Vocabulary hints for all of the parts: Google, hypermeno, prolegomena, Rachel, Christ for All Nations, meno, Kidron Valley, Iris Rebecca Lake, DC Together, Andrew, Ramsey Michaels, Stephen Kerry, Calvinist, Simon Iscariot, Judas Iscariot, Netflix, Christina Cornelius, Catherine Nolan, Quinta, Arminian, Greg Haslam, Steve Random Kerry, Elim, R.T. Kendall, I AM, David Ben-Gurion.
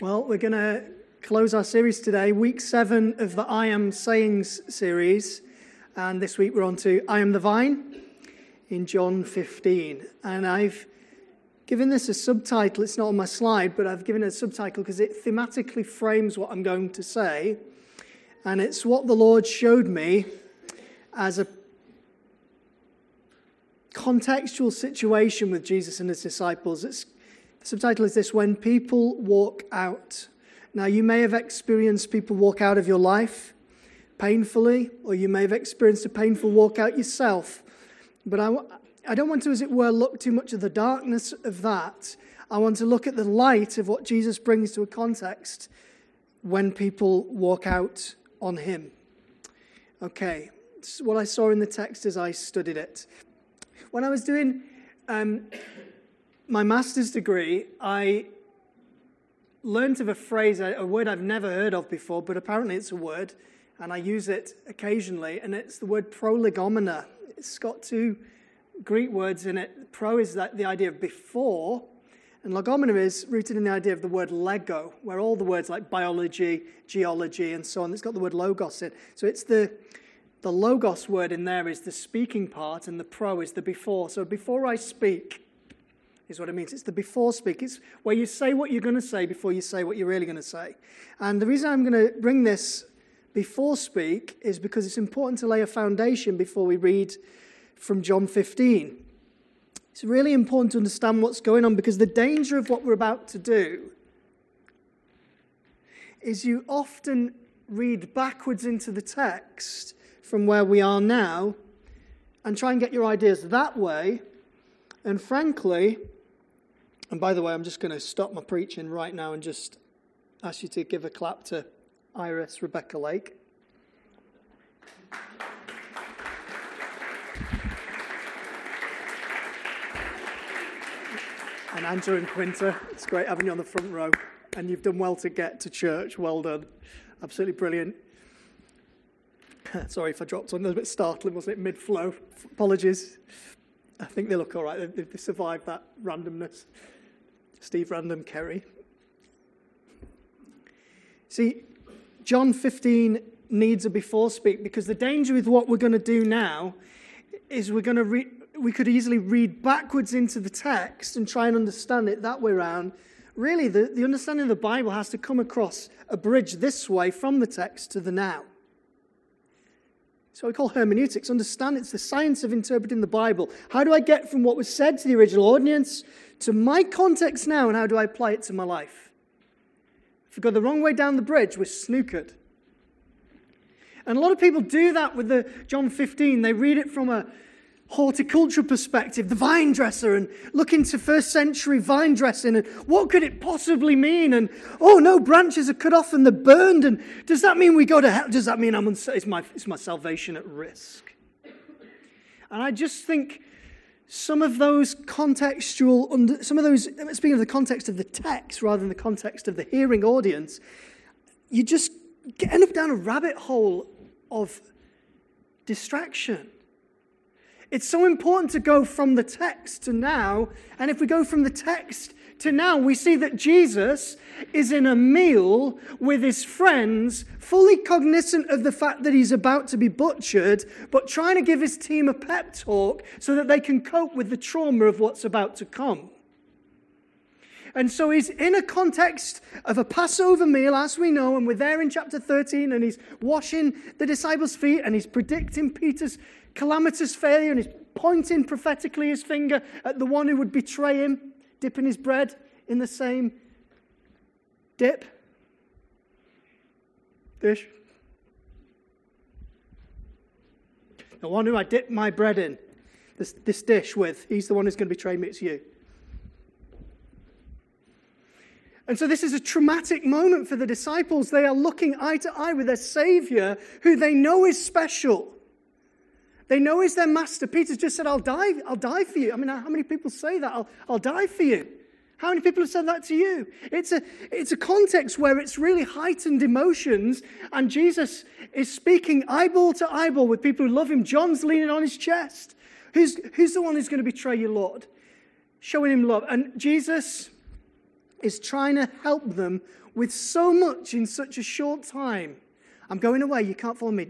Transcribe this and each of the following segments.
Well, we're going to close our series today, week 7 of the I Am Sayings series. And this week we're on to I Am the Vine in John 15. And I've given this a subtitle. It's not on my slide, but I've given it a subtitle because it thematically frames what I'm going to say. And it's what the Lord showed me as a contextual situation with Jesus and his disciples. The subtitle is this: When People Walk Out. Now, you may have experienced people walk out of your life painfully, or you may have experienced a painful walk out yourself. But I don't want to, as it were, look too much at the darkness of that. I want to look at the light of what Jesus brings to a context when people walk out on him. Okay, this is what I saw in the text as I studied it. When I was doing my master's degree, I learned of a phrase, a word I've never heard of before, but apparently it's a word, and I use it occasionally, and it's the word prolegomena. It's got two Greek words in it. Pro is the idea of before, and logomena is rooted in the idea of the word lego, where all the words like biology, geology, and so on, it's got the word logos in. So it's the logos word in there is the speaking part, and the pro is the before. So before I speak is what it means. It's the before speak. It's where you say what you're going to say before you say what you're really going to say. And the reason I'm going to bring this before speak is because it's important to lay a foundation before we read from John 15. It's really important to understand what's going on, because the danger of what we're about to do is you often read backwards into the text from where we are now and try and get your ideas that way. And frankly, and by the way, I'm just going to stop my preaching right now and just ask you to give a clap to Iris Rebecca Lake. And Andrew and Quinta, it's great having you on the front row. And you've done well to get to church. Well done. Absolutely brilliant. Sorry if I dropped on. That was a bit startling, wasn't it? Mid-flow. Apologies. I think they look all right. They survived that randomness. Steve Random Kerry. See, John 15 needs a before speak, because the danger with what we're going to do now is we could easily read backwards into the text and try and understand it that way around. Really, the understanding of the Bible has to come across a bridge this way from the text to the now. So we call hermeneutics. Understand it's the science of interpreting the Bible. How do I get from what was said to the original audience to my context now, and how do I apply it to my life? If we go the wrong way down the bridge, we're snookered. And a lot of people do that with the John 15. They read it from a horticultural perspective, the vine dresser, and look into first century vine dressing, and what could it possibly mean? And oh no, branches are cut off and they're burned, and does that mean we go to hell? Does that mean is my salvation at risk? And I just think speaking of the context of the text rather than the context of the hearing audience, you just end up down a rabbit hole of distraction. It's so important to go from the text to now. And if we go from the text to now, we see that Jesus is in a meal with his friends, fully cognizant of the fact that he's about to be butchered, but trying to give his team a pep talk so that they can cope with the trauma of what's about to come. And so he's in a context of a Passover meal, as we know, and we're there in chapter 13, and he's washing the disciples' feet, and he's predicting Peter's calamitous failure, and he's pointing prophetically his finger at the one who would betray him, dipping his bread in the same dish. The one who I dip my bread in, this dish with, he's the one who's going to betray me, it's you. And so this is a traumatic moment for the disciples. They are looking eye to eye with their Savior, who they know is special. They know is their master. Peter's just said, I'll die for you. I mean, how many people say that? I'll die for you. How many people have said that to you? It's a context where it's really heightened emotions, and Jesus is speaking eyeball to eyeball with people who love him. John's leaning on his chest. Who's the one who's going to betray you, Lord? Showing him love. And Jesus is trying to help them with so much in such a short time. I'm going away. You can't follow me.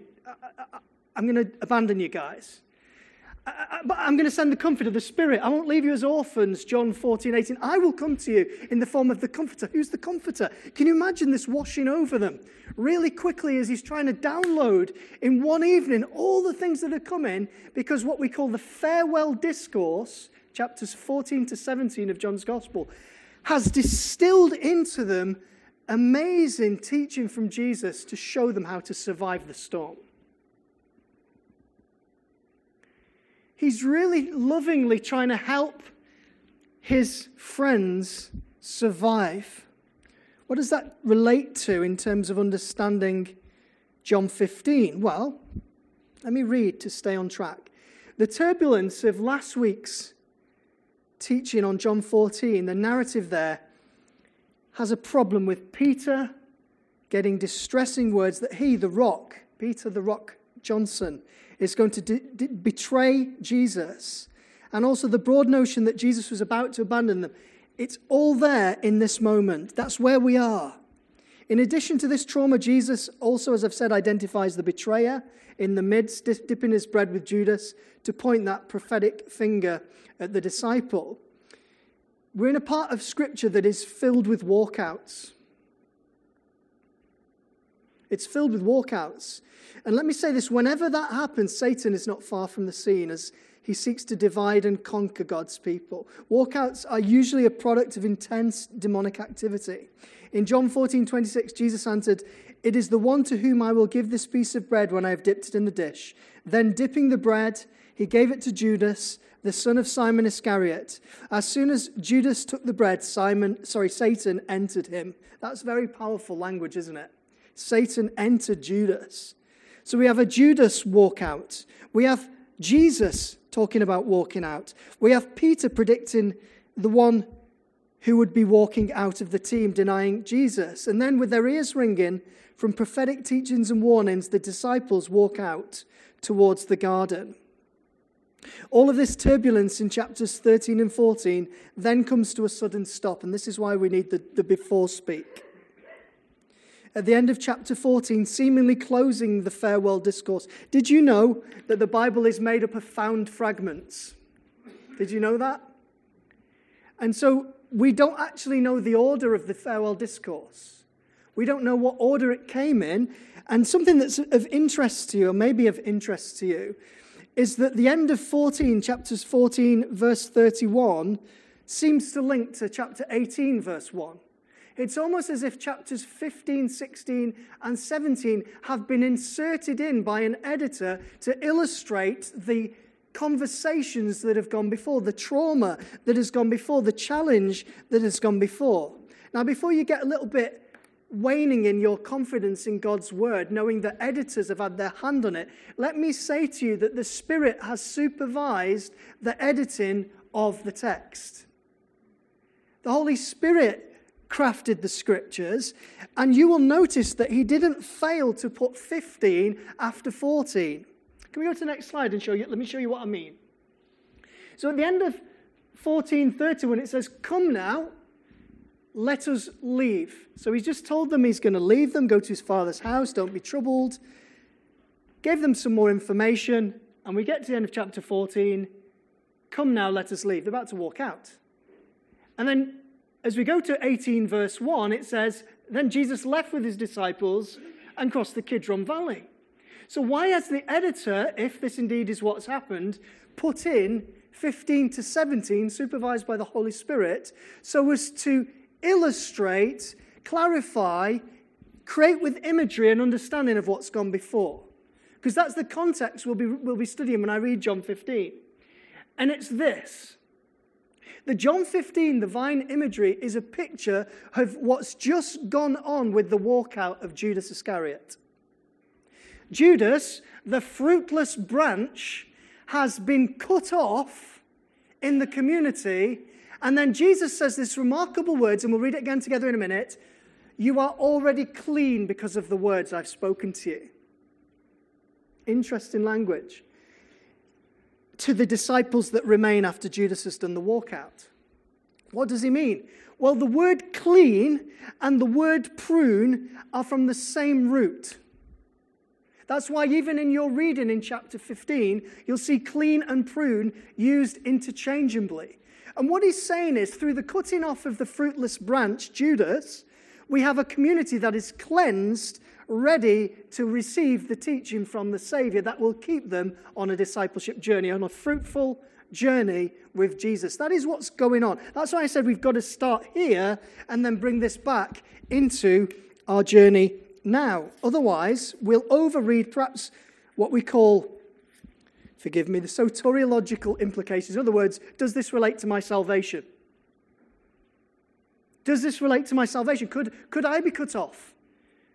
I'm going to abandon you guys. But I'm going to send the comfort of the Spirit. I won't leave you as orphans, John 14:18. I will come to you in the form of the Comforter. Who's the Comforter? Can you imagine this washing over them? Really quickly as he's trying to download in one evening all the things that are coming, because what we call the farewell discourse, chapters 14 to 17 of John's Gospel, has distilled into them amazing teaching from Jesus to show them how to survive the storm. He's really lovingly trying to help his friends survive. What does that relate to in terms of understanding John 15? Well, let me read to stay on track. The turbulence of last week's teaching on John 14, the narrative there, has a problem with Peter getting distressing words that he, the rock, Peter the rock Johnson, is going to betray Jesus. And also the broad notion that Jesus was about to abandon them. It's all there in this moment. That's where we are. In addition to this trauma, Jesus also, as I've said, identifies the betrayer in the midst, dipping his bread with Judas to point that prophetic finger at the disciple. We're in a part of Scripture that is filled with walkouts. It's filled with walkouts. And let me say this, whenever that happens, Satan is not far from the scene as he seeks to divide and conquer God's people. Walkouts are usually a product of intense demonic activity. In John 14:26, Jesus answered, "It is the one to whom I will give this piece of bread when I have dipped it in the dish." Then dipping the bread, he gave it to Judas, the son of Simon Iscariot. As soon as Judas took the bread, Satan entered him. That's very powerful language, isn't it? Satan entered Judas. So we have a Judas walkout. We have Jesus talking about walking out. We have Peter predicting the one who would be walking out of the team, denying Jesus. And then with their ears ringing from prophetic teachings and warnings, the disciples walk out towards the garden. All of this turbulence in chapters 13 and 14 then comes to a sudden stop. And this is why we need the before speak. At the end of chapter 14, seemingly closing the farewell discourse. Did you know that the Bible is made up of found fragments? Did you know that? And so we don't actually know the order of the farewell discourse. We don't know what order it came in. And something that's of interest to you, or maybe of interest to you, is that the end of 14, chapters 14, verse 31, seems to link to chapter 18, verse 1. It's almost as if chapters 15, 16, and 17 have been inserted in by an editor to illustrate the conversations that have gone before, the trauma that has gone before, the challenge that has gone before. Now, before you get a little bit waning in your confidence in God's word, knowing that editors have had their hand on it, let me say to you that the Spirit has supervised the editing of the text. The Holy Spirit crafted the Scriptures, and you will notice that he didn't fail to put 15 after 14. Can we go to the next slide and show you? Let me show you what I mean. So at the end of 14:30, when it says, "Come now, let us leave." So he's just told them he's going to leave them, go to his father's house, don't be troubled. Gave them some more information, and we get to the end of chapter 14. "Come now, let us leave." They're about to walk out. And then as we go to 18 verse 1, it says, "Then Jesus left with his disciples and crossed the Kidron Valley." So why has the editor, if this indeed is what's happened, put in 15 to 17, supervised by the Holy Spirit, so as to illustrate, clarify, create with imagery an understanding of what's gone before? Because that's the context we'll be studying when I read John 15. And it's this. The John 15, the vine imagery, is a picture of what's just gone on with the walkout of Judas Iscariot. Judas, the fruitless branch, has been cut off in the community. And then Jesus says these remarkable words, and we'll read it again together in a minute. "You are already clean because of the words I've spoken to you." Interesting language. To the disciples that remain after Judas has done the walkout. What does he mean? Well, the word clean and the word prune are from the same root. That's why even in your reading in chapter 15, you'll see clean and prune used interchangeably. And what he's saying is, through the cutting off of the fruitless branch, Judas, we have a community that is cleansed, ready to receive the teaching from the Savior that will keep them on a discipleship journey, on a fruitful journey with Jesus. That is what's going on. That's why I said we've got to start here and then bring this back into our journey now. Otherwise, we'll overread perhaps what we call, forgive me, the soteriological implications. In other words, does this relate to my salvation? Does this relate to my salvation? Could I be cut off?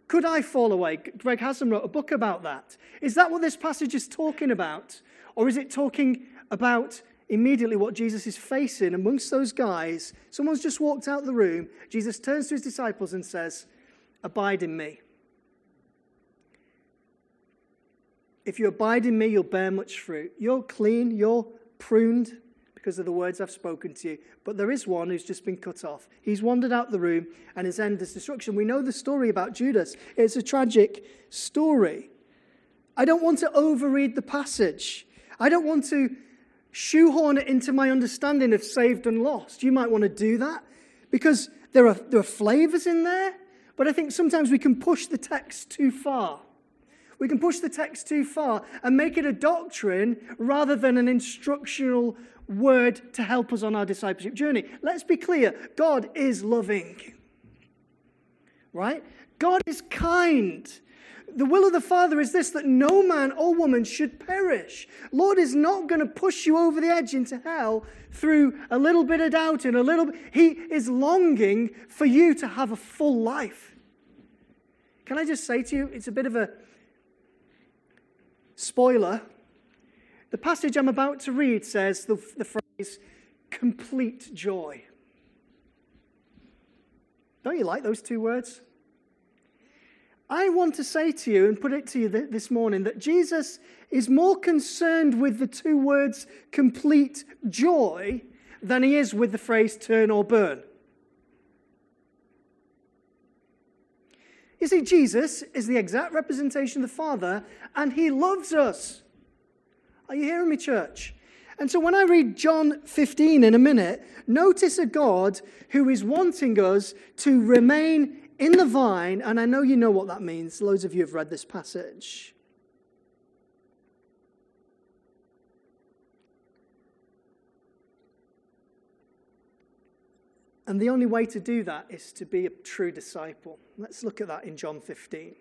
Could I fall away? Greg Haslam wrote a book about that. Is that what this passage is talking about? Or is it talking about immediately what Jesus is facing amongst those guys? Someone's just walked out the room. Jesus turns to his disciples and says, "Abide in me. If you abide in me, you'll bear much fruit. You're clean, you're pruned because of the words I've spoken to you. But there is one who's just been cut off. He's wandered out the room and his end is destruction." We know the story about Judas. It's a tragic story. I don't want to overread the passage. I don't want to shoehorn it into my understanding of saved and lost. You might want to do that because there are flavors in there. But I think sometimes we can push the text too far. We can push the text too far and make it a doctrine rather than an instructional word to help us on our discipleship journey. Let's be clear. God is loving, right? God is kind. The will of the Father is this, that no man or woman should perish. Lord is not going to push you over the edge into hell through a little bit of doubt and a little bit. He is longing for you to have a full life. Can I just say to you, it's a bit of a spoiler. The passage I'm about to read says the phrase, complete joy. Don't you like those two words? I want to say to you and put it to you this morning that Jesus is more concerned with the two words complete joy than he is with the phrase turn or burn. You see, Jesus is the exact representation of the Father, and he loves us. Are you hearing me, church? And so when I read John 15 in a minute, notice a God who is wanting us to remain in the vine, and I know you know what that means. Loads of you have read this passage. And the only way to do that is to be a true disciple. Let's look at that in John 15.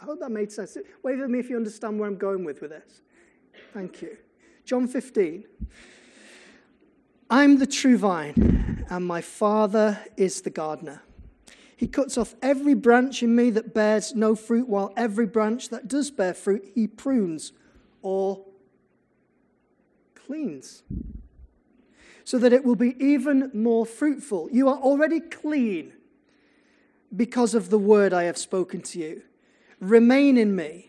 I hope that made sense. Wave at me if you understand where I'm going with this. Thank you. John 15. "I'm the true vine, and my Father is the gardener. He cuts off every branch in me that bears no fruit, while every branch that does bear fruit, he prunes or cleans, so that it will be even more fruitful. You are already clean because of the word I have spoken to you. Remain in me,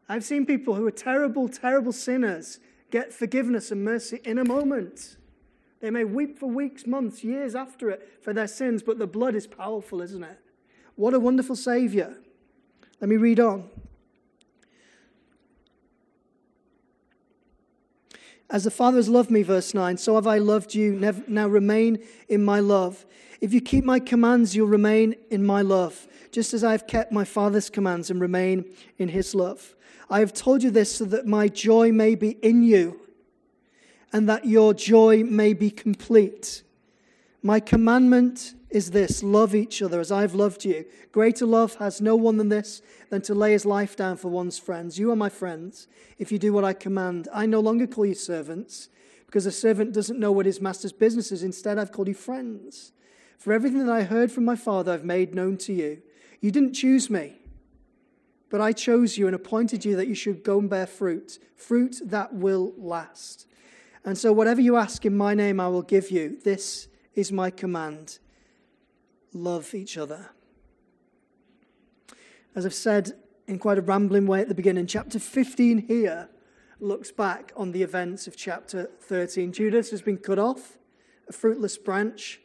I've seen people who are terrible, terrible sinners get forgiveness and mercy in a moment. They may weep for weeks, months, years after it for their sins, but the blood is powerful, isn't it? What a wonderful Savior. Let me read on. As the Father has loved me, verse 9, so have I loved you. Now remain in my love. If you keep my commands, you'll remain in my love, just as I have kept my Father's commands and remain in his love. I have told you this so that my joy may be in you and that your joy may be complete. My commandment is this, love each other as I have loved you. Greater love has no one than this, than to lay his life down for one's friends. You are my friends, if you do what I command. I no longer call you servants, because a servant doesn't know what his master's business is. Instead, I've called you friends. For everything that I heard from my Father, I've made known to you. You didn't choose me, but I chose you and appointed you that you should go and bear fruit, fruit that will last. And so whatever you ask in my name, I will give you. This is my command. Love each other. As I've said in quite a rambling way at the beginning, chapter 15 here looks back on the events of chapter 13. Judas has been cut off, a fruitless branch.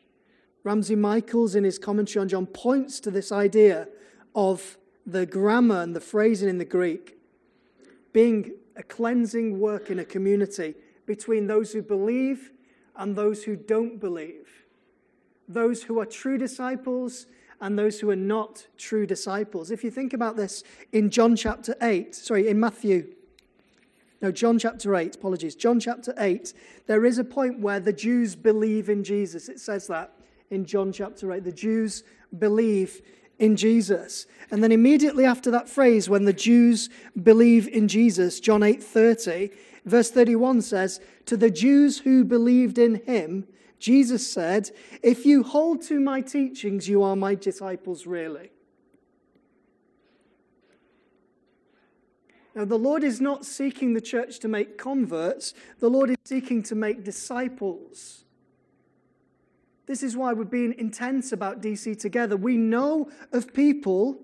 Ramsey Michaels, in his commentary on John, points to this idea of the grammar and the phrasing in the Greek being a cleansing work in a community between those who believe and those who don't believe, those who are true disciples and those who are not true disciples. If you think about this in John chapter 8, there is a point where the Jews believe in Jesus. It says that in John chapter 8, the Jews believe in Jesus. And then immediately after that phrase, when the Jews believe in Jesus, John 8:30, verse 31 says, to the Jews who believed in him, Jesus said, if you hold to my teachings, you are my disciples really. Now, the Lord is not seeking the church to make converts. The Lord is seeking to make disciples. This is why we're being intense about DC Together. We know of people,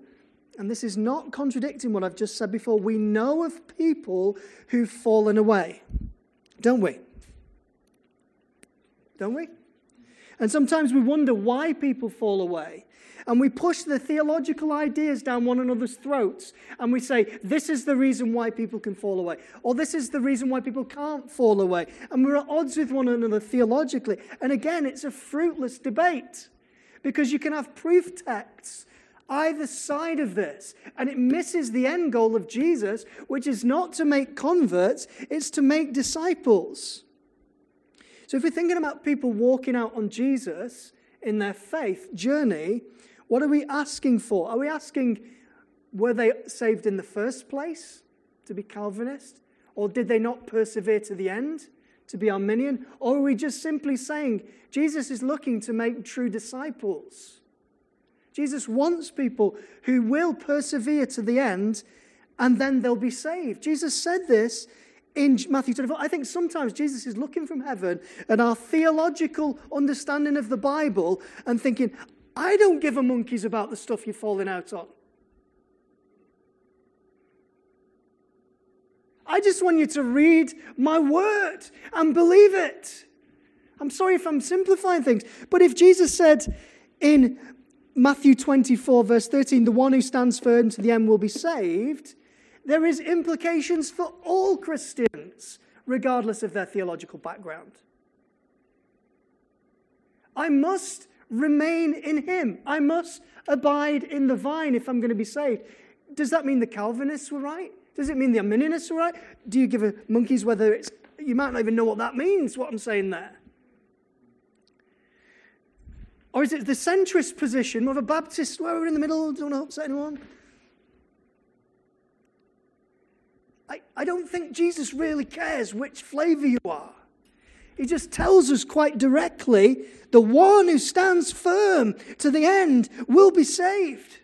and this is not contradicting what I've just said before, we know of people who've fallen away, don't we? Don't we? And sometimes we wonder why people fall away. And we push the theological ideas down one another's throats. And we say, this is the reason why people can fall away. Or this is the reason why people can't fall away. And we're at odds with one another theologically. And again, it's a fruitless debate. Because you can have proof texts either side of this. And it misses the end goal of Jesus, which is not to make converts, it's to make disciples. So if we're thinking about people walking out on Jesus in their faith journey, what are we asking for? Are we asking, were they saved in the first place to be Calvinist? Or did they not persevere to the end to be Arminian? Or are we just simply saying, Jesus is looking to make true disciples? Jesus wants people who will persevere to the end, and then they'll be saved. Jesus said this in Matthew 24, I think sometimes Jesus is looking from heaven at our theological understanding of the Bible and thinking, I don't give a monkeys about the stuff you're falling out on. I just want you to read my word and believe it. I'm sorry if I'm simplifying things, but if Jesus said in Matthew 24, verse 13, the one who stands firm to the end will be saved, there is implications for all Christians, regardless of their theological background. I must remain in him. I must abide in the vine if I'm going to be saved. Does that mean the Calvinists were right? Does it mean the Arminianists were right? Do you give a monkeys whether it's... You might not even know what that means, what I'm saying there. Or is it the centrist position of a Baptist where we're in the middle, don't want to upset anyone? I don't think Jesus really cares which flavor you are. He just tells us quite directly, the one who stands firm to the end will be saved.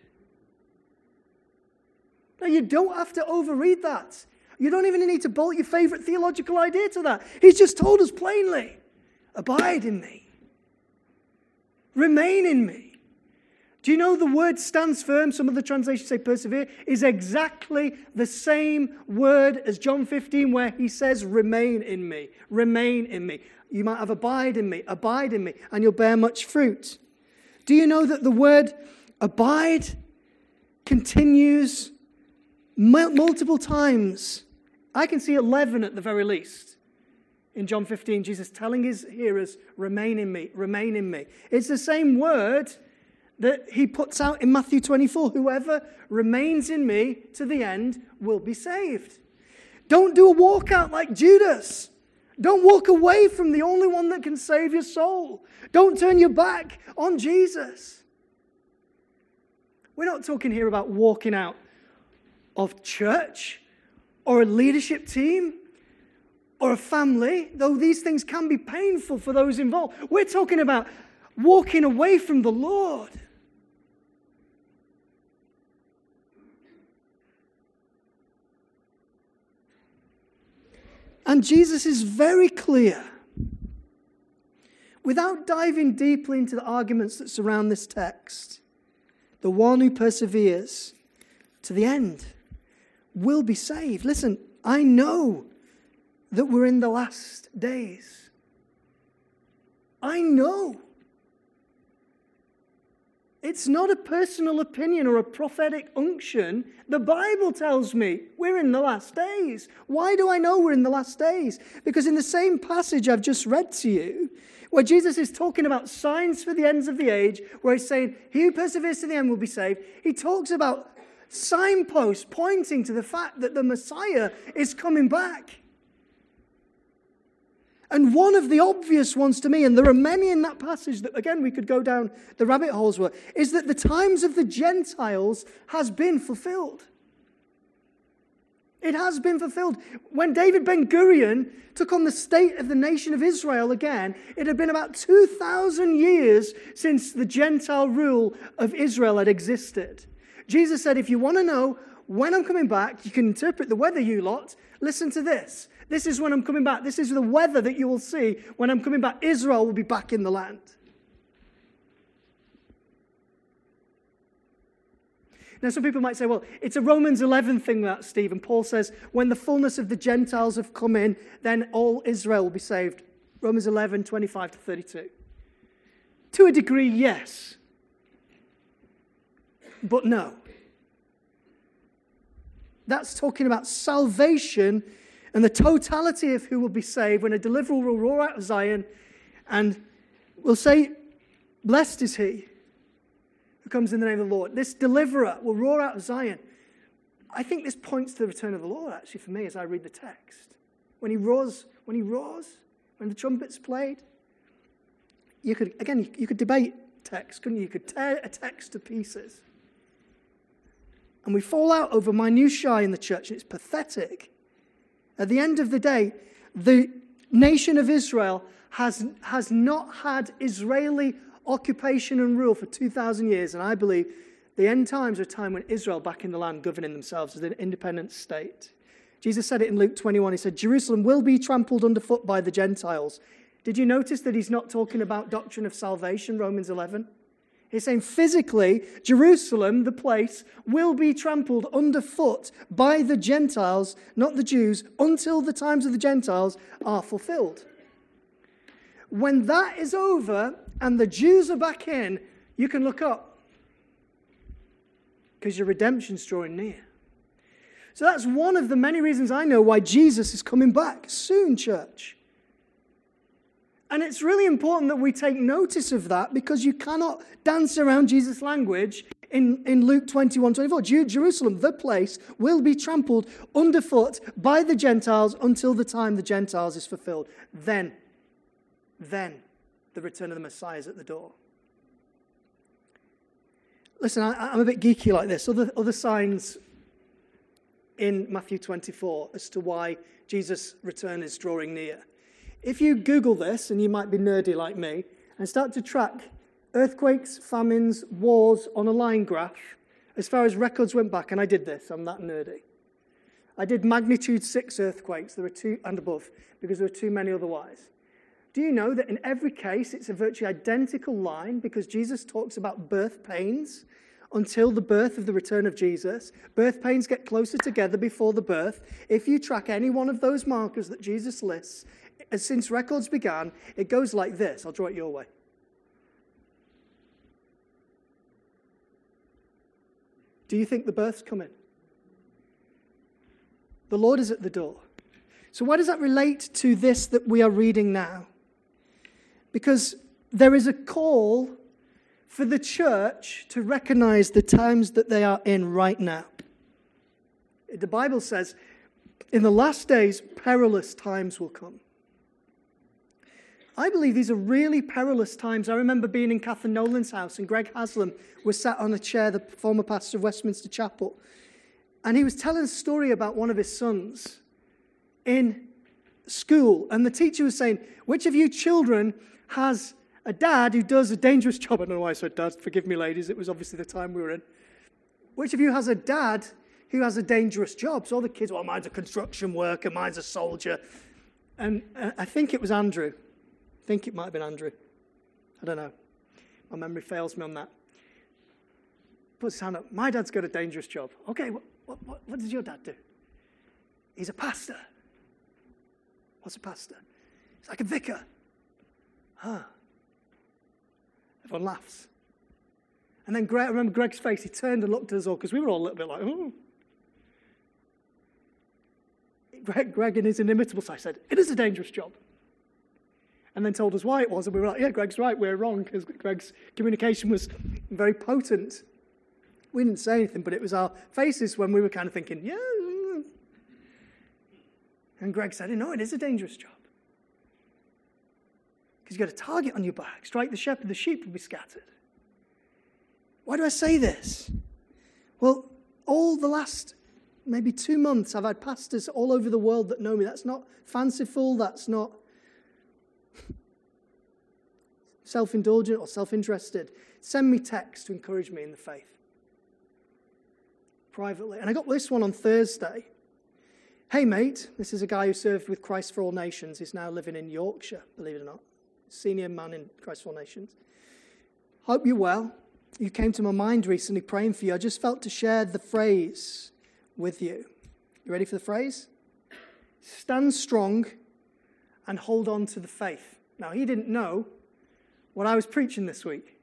Now, you don't have to overread that. You don't even need to bolt your favorite theological idea to that. He's just told us plainly, abide in me. Remain in me. Do you know the word stands firm, some of the translations say persevere, is exactly the same word as John 15 where he says remain in me, remain in me. You might have abide in me, and you'll bear much fruit. Do you know that the word abide continues multiple times? I can see 11 at the very least. In John 15, Jesus telling his hearers, remain in me, remain in me. It's the same word that he puts out in Matthew 24, whoever remains in me to the end will be saved. Don't do a walkout like Judas. Don't walk away from the only one that can save your soul. Don't turn your back on Jesus. We're not talking here about walking out of church or a leadership team or a family, though these things can be painful for those involved. We're talking about walking away from the Lord. And Jesus is very clear. Without diving deeply into the arguments that surround this text, the one who perseveres to the end will be saved. Listen, I know that we're in the last days. I know. It's not a personal opinion or a prophetic unction. The Bible tells me we're in the last days. Why do I know we're in the last days? Because in the same passage I've just read to you, where Jesus is talking about signs for the ends of the age, where he's saying, he who perseveres to the end will be saved, he talks about signposts pointing to the fact that the Messiah is coming back. And one of the obvious ones to me, and there are many in that passage that, again, we could go down the rabbit holes with, is that the times of the Gentiles has been fulfilled. It has been fulfilled. When David Ben-Gurion took on the state of the nation of Israel again, it had been about 2,000 years since the Gentile rule of Israel had existed. Jesus said, if you want to know when I'm coming back, you can interpret the weather, you lot. Listen to this. This is when I'm coming back. This is the weather that you will see when I'm coming back. Israel will be back in the land. Now, some people might say, well, it's a Romans 11 thing, that, Steve. And Paul says, when the fullness of the Gentiles have come in, then all Israel will be saved. Romans 11, 25 to 32. To a degree, yes. But no. That's talking about salvation and the totality of who will be saved when a deliverer will roar out of Zion and will say, blessed is he who comes in the name of the Lord. This deliverer will roar out of Zion. I think this points to the return of the Lord, actually, for me, as I read the text. When he roars, when the trumpet's played, you could debate text, couldn't you? You could tear a text to pieces. And we fall out over minutiae in the church, and it's pathetic. At the end of the day, the nation of Israel has not had Israeli occupation and rule for 2,000 years. And I believe the end times are a time when Israel back in the land governing themselves as an independent state. Jesus said it in Luke 21. He said, Jerusalem will be trampled underfoot by the Gentiles. Did you notice that he's not talking about doctrine of salvation, Romans 11? He's saying physically, Jerusalem, the place, will be trampled underfoot by the Gentiles, not the Jews, until the times of the Gentiles are fulfilled. When that is over and the Jews are back in, you can look up because your redemption's drawing near. So that's one of the many reasons I know why Jesus is coming back soon, church. And it's really important that we take notice of that because you cannot dance around Jesus' language in Luke 21:24. Jerusalem, the place, will be trampled underfoot by the Gentiles until the time the Gentiles is fulfilled. Then the return of the Messiah is at the door. Listen, I'm a bit geeky like this. Other signs in Matthew 24 as to why Jesus' return is drawing near. If you Google this, and you might be nerdy like me, and start to track earthquakes, famines, wars on a line graph, as far as records went back, and I did this, I'm that nerdy. I did magnitude 6 earthquakes, there were two and above, because there were too many otherwise. Do you know that in every case, it's a virtually identical line because Jesus talks about birth pains until the birth of the return of Jesus. Birth pains get closer together before the birth. If you track any one of those markers that Jesus lists, since records began, it goes like this. I'll draw it your way. Do you think the birth's coming? The Lord is at the door. So why does that relate to this that we are reading now? Because there is a call for the church to recognize the times that they are in right now. The Bible says, in the last days, perilous times will come. I believe these are really perilous times. I remember being in Catherine Nolan's house, and Greg Haslam was sat on a chair, the former pastor of Westminster Chapel, and he was telling a story about one of his sons in school, and the teacher was saying, which of you children has a dad who does a dangerous job? I don't know why I said dad, forgive me ladies, it was obviously the time we were in. Which of you has a dad who has a dangerous job? So all the kids, well, mine's a construction worker, mine's a soldier. And I think it was Andrew. I think it might have been Andrew. I don't know. My memory fails me on that. Puts his hand up, my dad's got a dangerous job. Okay, what does your dad do? He's a pastor. What's a pastor? It's like a vicar. Huh. Everyone laughs. And then Greg, I remember Greg's face, he turned and looked at us all, because we were all a little bit like, oh. Greg in his inimitable side said, it is a dangerous job. And then told us why it was, and we were like, yeah, Greg's right, we're wrong, because Greg's communication was very potent. We didn't say anything, but it was our faces when we were kind of thinking, yeah. And Greg said, no, it is a dangerous job. Because you've got a target on your back. Strike the shepherd, the sheep will be scattered. Why do I say this? Well, all the last maybe 2 months, I've had pastors all over the world that know me. That's not fanciful. That's not self-indulgent or self-interested. Send me texts to encourage me in the faith. Privately. And I got this one on Thursday. Hey, mate, this is a guy who served with Christ for All Nations. He's now living in Yorkshire, believe it or not. Senior man in Christ for All Nations. Hope you're well. You came to my mind recently praying for you. I just felt to share the phrase with you. You ready for the phrase? Stand strong and hold on to the faith. Now, he didn't know what I was preaching this week.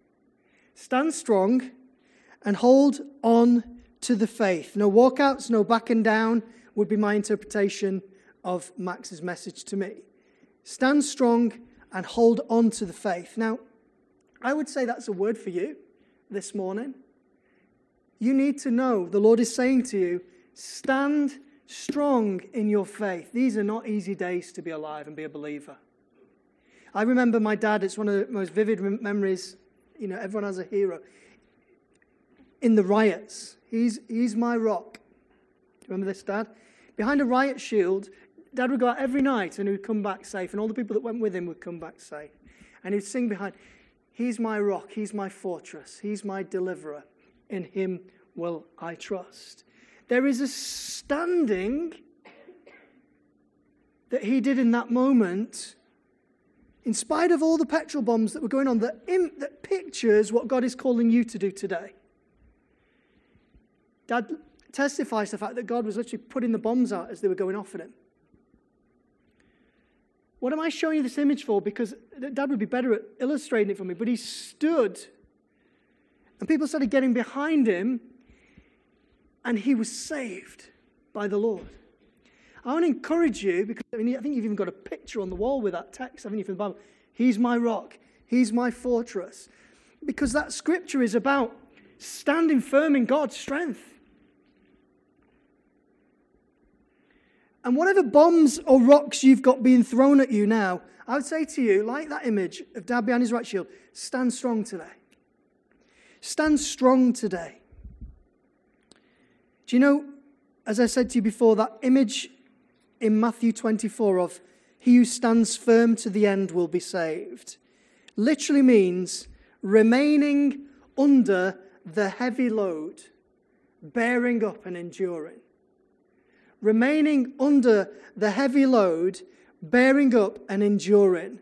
Stand strong and hold on to the faith. No walkouts, no backing down. Would be my interpretation of Max's message to me. Stand strong and hold on to the faith. Now, I would say that's a word for you this morning. You need to know the Lord is saying to you, stand strong in your faith. These are not easy days to be alive and be a believer. I remember my dad, it's one of the most vivid memories, you know, everyone has a hero. In the riots, he's my rock. Do you remember this, Dad? Behind a riot shield, Dad would go out every night and he would come back safe, and all the people that went with him would come back safe. And he'd sing behind, he's my rock, he's my fortress, he's my deliverer, in him will I trust. There is a standing that he did in that moment, in spite of all the petrol bombs that were going on, that pictures what God is calling you to do today. Dad testifies to the fact that God was literally putting the bombs out as they were going off at him. What am I showing you this image for? Because Dad would be better at illustrating it for me. But he stood, and people started getting behind him, and he was saved by the Lord. I want to encourage you, because I think you've even got a picture on the wall with that text, haven't you, from the Bible? He's my rock. He's my fortress. Because that scripture is about standing firm in God's strength. And whatever bombs or rocks you've got being thrown at you now, I would say to you, like that image of Dad behind his right shield, stand strong today. Stand strong today. Do you know, as I said to you before, that image in Matthew 24 of he who stands firm to the end will be saved literally means remaining under the heavy load, bearing up and enduring. Remaining under the heavy load, bearing up and enduring.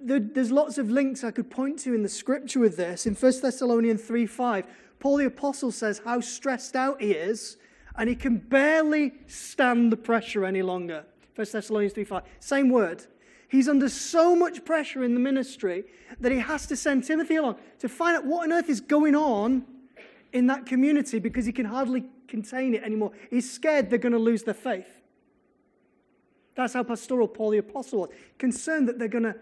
There's lots of links I could point to in the scripture with this. In 1 Thessalonians 3:5, Paul the Apostle says how stressed out he is, and he can barely stand the pressure any longer. 1 Thessalonians 3:5, same word. He's under so much pressure in the ministry that he has to send Timothy along to find out what on earth is going on in that community, because he can hardly contain it anymore. He's scared they're going to lose their faith. That's how pastoral Paul the Apostle was, concerned that they're going to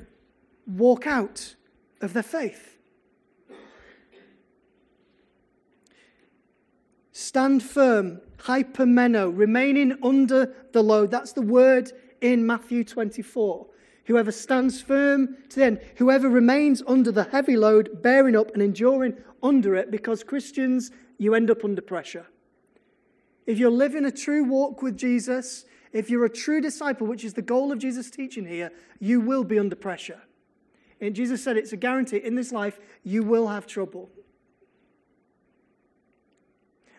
walk out of their faith. Stand firm, hypermeno, remaining under the load. That's the word in Matthew 24. Whoever stands firm to the end, whoever remains under the heavy load, bearing up and enduring under it, because Christians, you end up under pressure. If you're living a true walk with Jesus, if you're a true disciple, which is the goal of Jesus' teaching here, you will be under pressure. And Jesus said it's a guarantee. In this life, you will have trouble.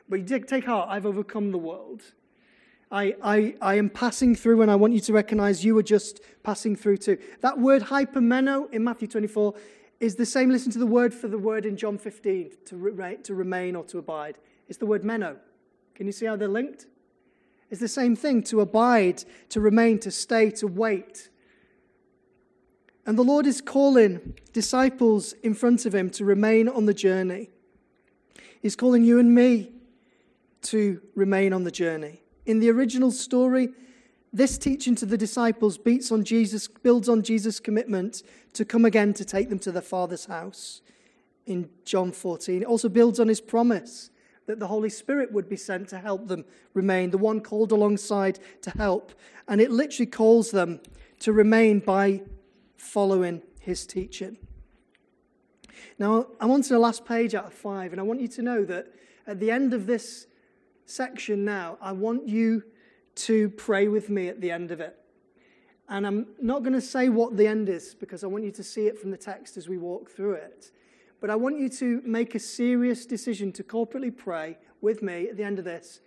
But you take heart, I've overcome the world. I am passing through, and I want you to recognize you are just passing through too. That word hypermeno in Matthew 24 is the same, listen to the word for the word in John 15, to remain or to abide. It's the word meno. Can you see how they're linked? It's the same thing, to abide, to remain, to stay, to wait. And the Lord is calling disciples in front of him to remain on the journey. He's calling you and me to remain on the journey. In the original story, this teaching to the disciples builds on Jesus' commitment to come again to take them to their Father's house in John 14. It also builds on his promise that the Holy Spirit would be sent to help them remain, the one called alongside to help. And it literally calls them to remain by following his teaching. Now, I'm on to the last page out of 5, and I want you to know that at the end of this section now, I want you to pray with me at the end of it. And I'm not going to say what the end is, because I want you to see it from the text as we walk through it. But I want you to make a serious decision to corporately pray with me at the end of this,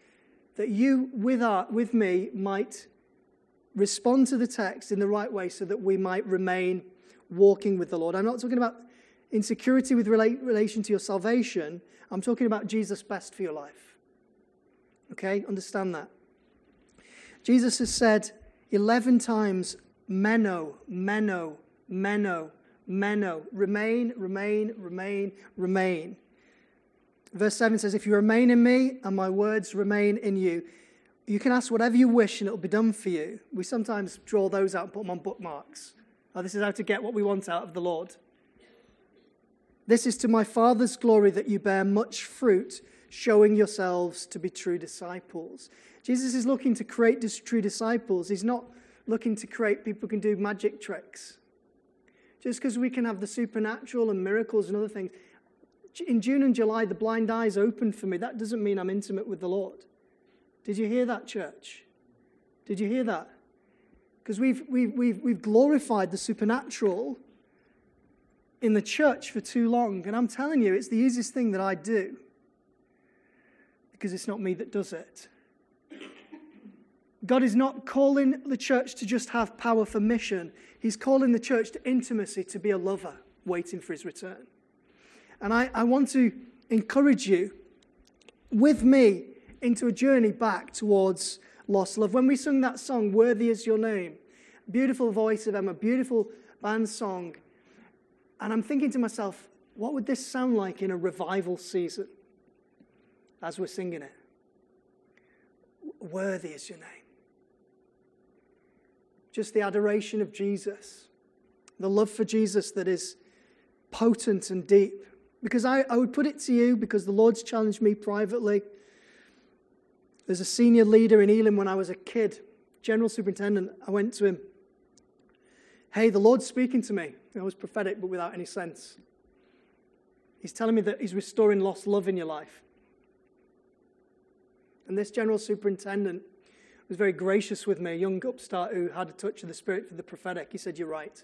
that you with me might respond to the text in the right way so that we might remain walking with the Lord. I'm not talking about insecurity with relation to your salvation. I'm talking about Jesus best for your life. Okay, understand that. Jesus has said 11 times, meno, meno, meno, meno. Remain, remain, remain, remain. Verse 7 says, if you remain in me and my words remain in you, you can ask whatever you wish and it'll be done for you. We sometimes draw those out and put them on bookmarks. Oh, this is how to get what we want out of the Lord. This is to my Father's glory that you bear much fruit, showing yourselves to be true disciples. Jesus is looking to create true disciples. He's not looking to create people who can do magic tricks. Just because we can have the supernatural and miracles and other things. In June and July, the blind eyes opened for me. That doesn't mean I'm intimate with the Lord. Did you hear that, church? Did you hear that? Because we've glorified the supernatural in the church for too long. And I'm telling you, it's the easiest thing that I do, because it's not me that does it. God is not calling the church to just have power for mission. He's calling the church to intimacy, to be a lover waiting for his return. And I want to encourage you with me into a journey back towards lost love. When we sung that song, Worthy Is Your Name, beautiful voice of Emma, beautiful band song. And I'm thinking to myself, what would this sound like in a revival season? As we're singing it, worthy is your name. Just the adoration of Jesus, the love for Jesus that is potent and deep. Because I would put it to you, because the Lord's challenged me privately. As a senior leader in Elim when I was a kid, general superintendent, I went to him. Hey, the Lord's speaking to me. I was prophetic, but without any sense. He's telling me that he's restoring lost love in your life. And this general superintendent was very gracious with me, a young upstart who had a touch of the Spirit for the prophetic. He said, you're right.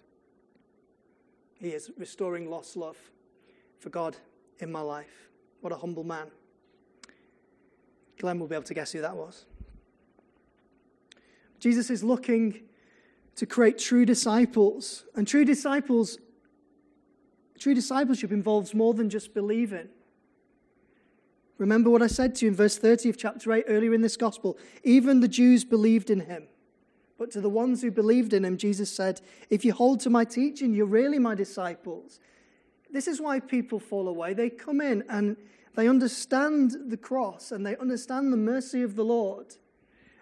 He is restoring lost love for God in my life. What a humble man. Glenn will be able to guess who that was. Jesus is looking to create true disciples. And true discipleship involves more than just believing. Remember what I said to you in verse 30 of chapter 8 earlier in this gospel. Even the Jews believed in him. But to the ones who believed in him, Jesus said, if you hold to my teaching, you're really my disciples. This is why people fall away. They come in and they understand the cross and they understand the mercy of the Lord.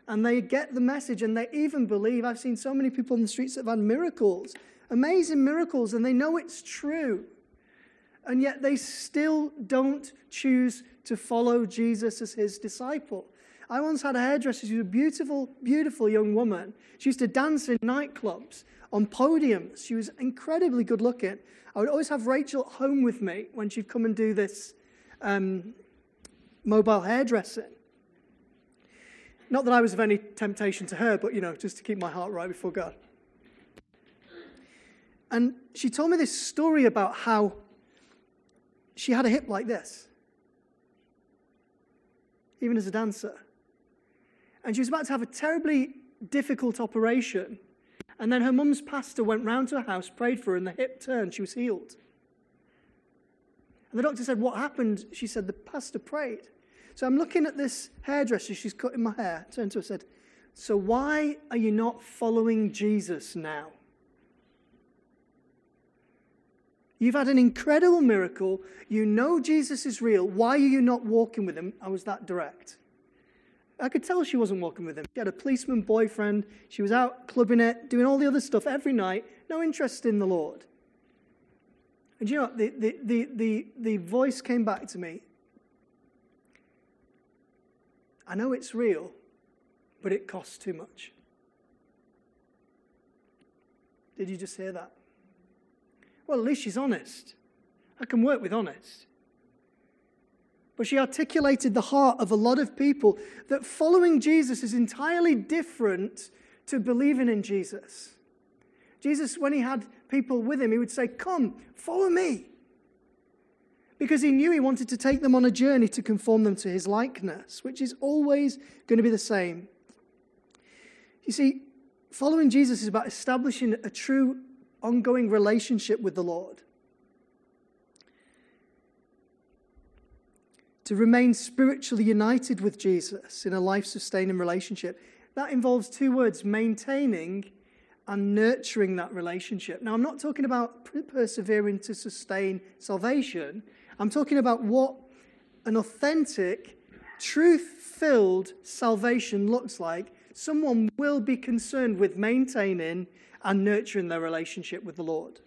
And they get the message and they even believe. I've seen so many people on the streets that have had miracles, amazing miracles, and they know it's true. And yet they still don't choose to follow Jesus as his disciple. I once had a hairdresser. She was a beautiful, beautiful young woman. She used to dance in nightclubs, on podiums. She was incredibly good looking. I would always have Rachel at home with me when she'd come and do this mobile hairdressing. Not that I was of any temptation to her, but, you know, just to keep my heart right before God. And she told me this story about how she had a hip like this, even as a dancer. And she was about to have a terribly difficult operation. And then her mum's pastor went round to her house, prayed for her, and the hip turned. She was healed. And the doctor said, what happened? She said, the pastor prayed. So I'm looking at this hairdresser. She's cutting my hair. I turned to her and said, so why are you not following Jesus now? You've had an incredible miracle. You know Jesus is real. Why are you not walking with him? I was that direct. I could tell she wasn't walking with him. She had a policeman boyfriend. She was out clubbing it, doing all the other stuff every night. No interest in the Lord. And you know what? The voice came back to me. I know it's real, but it costs too much. Did you just hear that? Well, at least she's honest. I can work with honest. But she articulated the heart of a lot of people that following Jesus is entirely different to believing in Jesus. Jesus, when he had people with him, he would say, come, follow me. Because he knew he wanted to take them on a journey to conform them to his likeness, which is always going to be the same. You see, following Jesus is about establishing a true ongoing relationship with the Lord. To remain spiritually united with Jesus in a life-sustaining relationship. That involves two words, maintaining and nurturing that relationship. Now, I'm not talking about persevering to sustain salvation. I'm talking about what an authentic, truth-filled salvation looks like. Someone will be concerned with maintaining and nurturing their relationship with the Lord.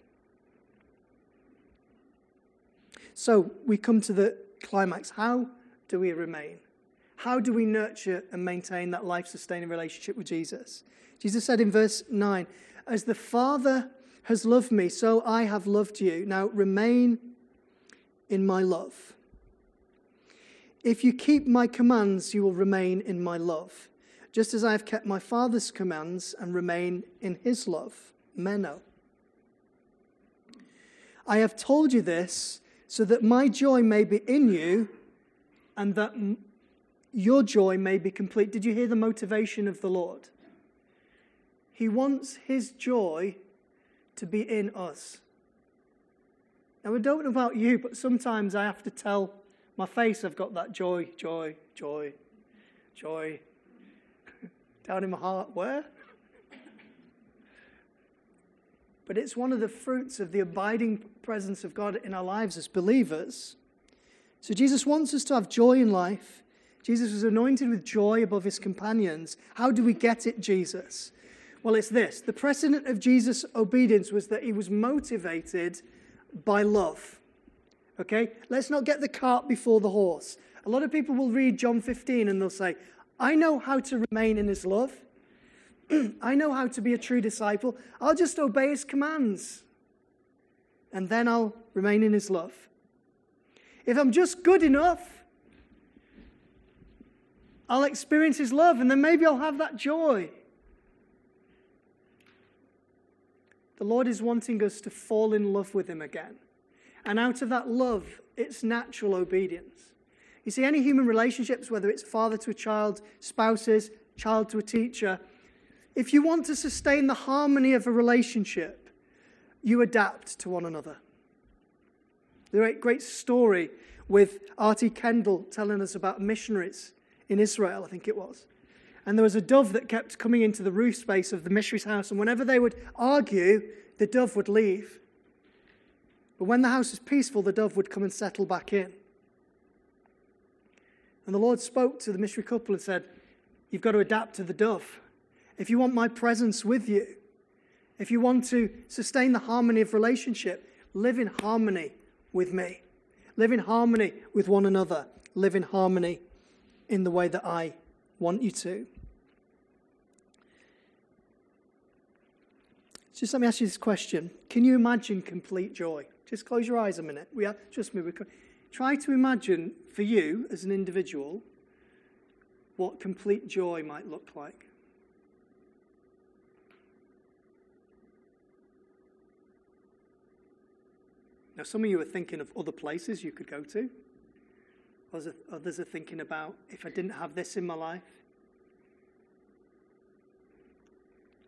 So we come to the climax. How do we remain? How do we nurture and maintain that life-sustaining relationship with Jesus? Jesus said in verse 9, as the Father has loved me, so I have loved you. Now remain in my love. If you keep my commands, you will remain in my love, just as I have kept my Father's commands and remain in his love. Meno. I have told you this so that my joy may be in you and that your joy may be complete. Did you hear the motivation of the Lord? He wants his joy to be in us. Now, I don't know about you, but sometimes I have to tell my face I've got that joy, joy, joy, joy. Down in my heart, where? But it's one of the fruits of the abiding presence of God in our lives as believers. So Jesus wants us to have joy in life. Jesus was anointed with joy above his companions. How do we get it, Jesus? Well, it's this. The precedent of Jesus' obedience was that he was motivated by love. Okay? Let's not get the cart before the horse. A lot of people will read John 15 and they'll say, I know how to remain in his love. I know how to be a true disciple. I'll just obey his commands. And then I'll remain in his love. If I'm just good enough, I'll experience his love and then maybe I'll have that joy. The Lord is wanting us to fall in love with him again. And out of that love, it's natural obedience. You see, any human relationships, whether it's father to a child, spouses, child to a teacher, If you want to sustain the harmony of a relationship, you adapt to one another. The great story with R.T. Kendall telling us about missionaries in Israel, I think it was. And there was a dove that kept coming into the roof space of the missionary's house, and whenever they would argue, the dove would leave. But when the house was peaceful, the dove would come and settle back in. And the Lord spoke to the missionary couple and said, "You've got to adapt to the dove. If you want my presence with you, if you want to sustain the harmony of relationship, live in harmony with me. Live in harmony with one another. Live in harmony in the way that I want you to." Just let me ask you this question. Can you imagine complete joy? Just close your eyes a minute. Try to imagine for you as an individual what complete joy might look like. Now, some of you are thinking of other places you could go to. Others are thinking about, if I didn't have this in my life.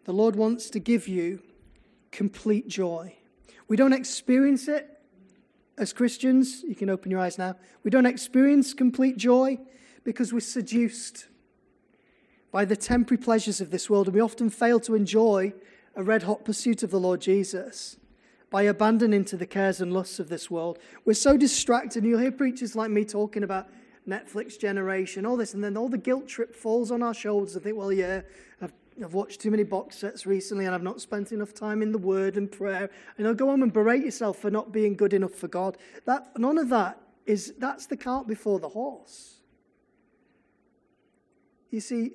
The Lord wants to give you complete joy. We don't experience it as Christians. You can open your eyes now. We don't experience complete joy because we're seduced by the temporary pleasures of this world, and we often fail to enjoy a red-hot pursuit of the Lord Jesus by abandoning to the cares and lusts of this world. We're so distracted. You'll hear preachers like me talking about Netflix generation, all this, and then all the guilt trip falls on our shoulders. I think, well, yeah, I've watched too many box sets recently, and I've not spent enough time in the Word and prayer. And I'll go home and berate yourself for not being good enough for God. None of that that's the cart before the horse. You see,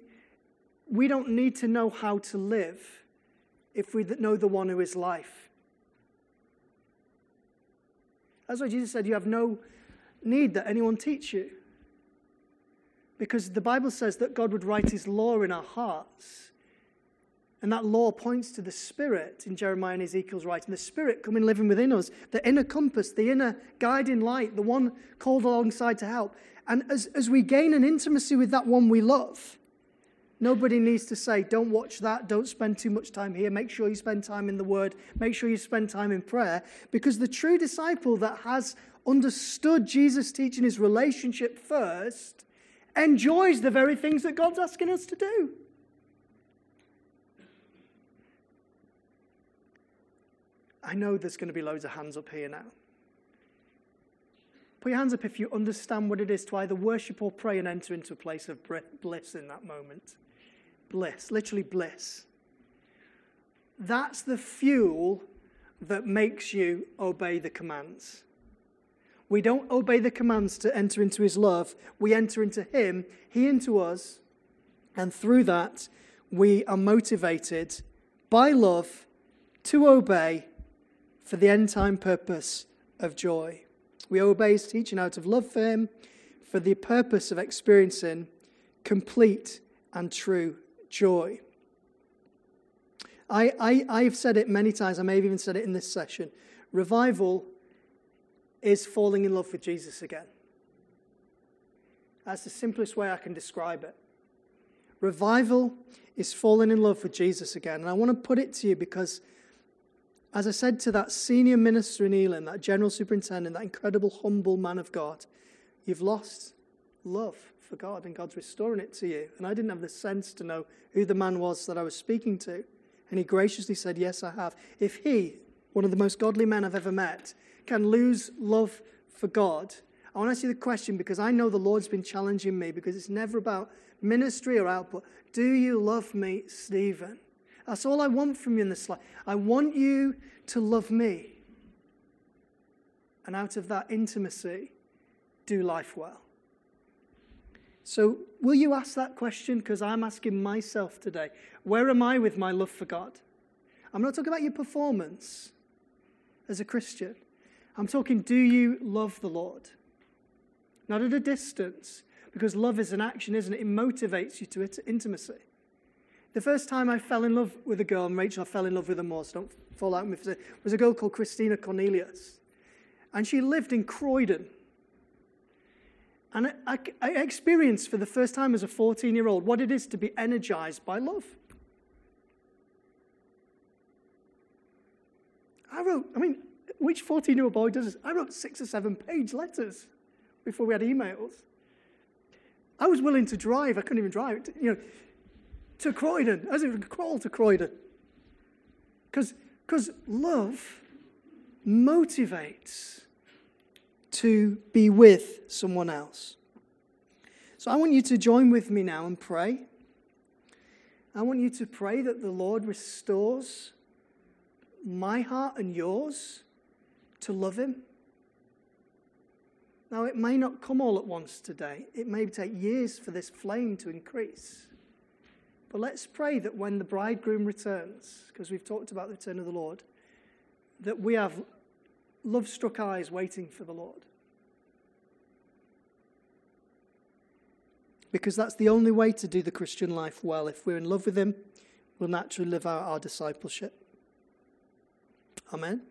we don't need to know how to live if we know the one who is life. That's why Jesus said, you have no need that anyone teach you. Because the Bible says that God would write his law in our hearts. And that law points to the Spirit in Jeremiah and Ezekiel's writing. The Spirit coming living within us. The inner compass, the inner guiding light, the one called alongside to help. And as we gain an intimacy with that one we love, nobody needs to say, don't watch that, don't spend too much time here, make sure you spend time in the Word, make sure you spend time in prayer, because the true disciple that has understood Jesus' teaching, his relationship first, enjoys the very things that God's asking us to do. I know there's going to be loads of hands up here now. Put your hands up if you understand what it is to either worship or pray and enter into a place of bliss in that moment. Bliss, literally bliss. That's the fuel that makes you obey the commands. We don't obey the commands to enter into his love. We enter into him, he into us, and through that we are motivated by love to obey for the end-time purpose of joy. We obey his teaching out of love for him for the purpose of experiencing complete and true joy. I've said it many times. I may have even said it in this session. Revival is falling in love with Jesus again. That's the simplest way I can describe it. Revival is falling in love with Jesus again. And I want to put it to you because, as I said to that senior minister in Elam, that general superintendent, that incredible, humble man of God, you've lost love for God, and God's restoring it to you. And I didn't have the sense to know who the man was that I was speaking to. And he graciously said, yes, I have. If he, one of the most godly men I've ever met, can lose love for God, I want to ask you the question, because I know the Lord's been challenging me, because it's never about ministry or output. Do you love me, Stephen? That's all I want from you in this life. I want you to love me. And out of that intimacy, do life well. So will you ask that question? Because I'm asking myself today. Where am I with my love for God? I'm not talking about your performance as a Christian. I'm talking, do you love the Lord? Not at a distance, because love is an action, isn't it? It motivates you to intimacy. The first time I fell in love with a girl, and Rachel, I fell in love with her more, so don't fall out with me, was a girl called Christina Cornelius. And she lived in Croydon. And I experienced for the first time as a 14-year-old what it is to be energized by love. I wrote, I mean, which 14-year-old boy does this? I wrote 6 or 7 page letters before we had emails. I was willing to drive. I couldn't even drive, you know, to Croydon. I was even crawled to Croydon. Because love motivates to be with someone else. So I want you to join with me now and pray. I want you to pray that the Lord restores my heart and yours to love him. Now, it may not come all at once today. It may take years for this flame to increase. But let's pray that when the bridegroom returns, because we've talked about the return of the Lord, that we have love-struck eyes waiting for the Lord. Because that's the only way to do the Christian life well. If we're in love with him, we'll naturally live out our discipleship. Amen.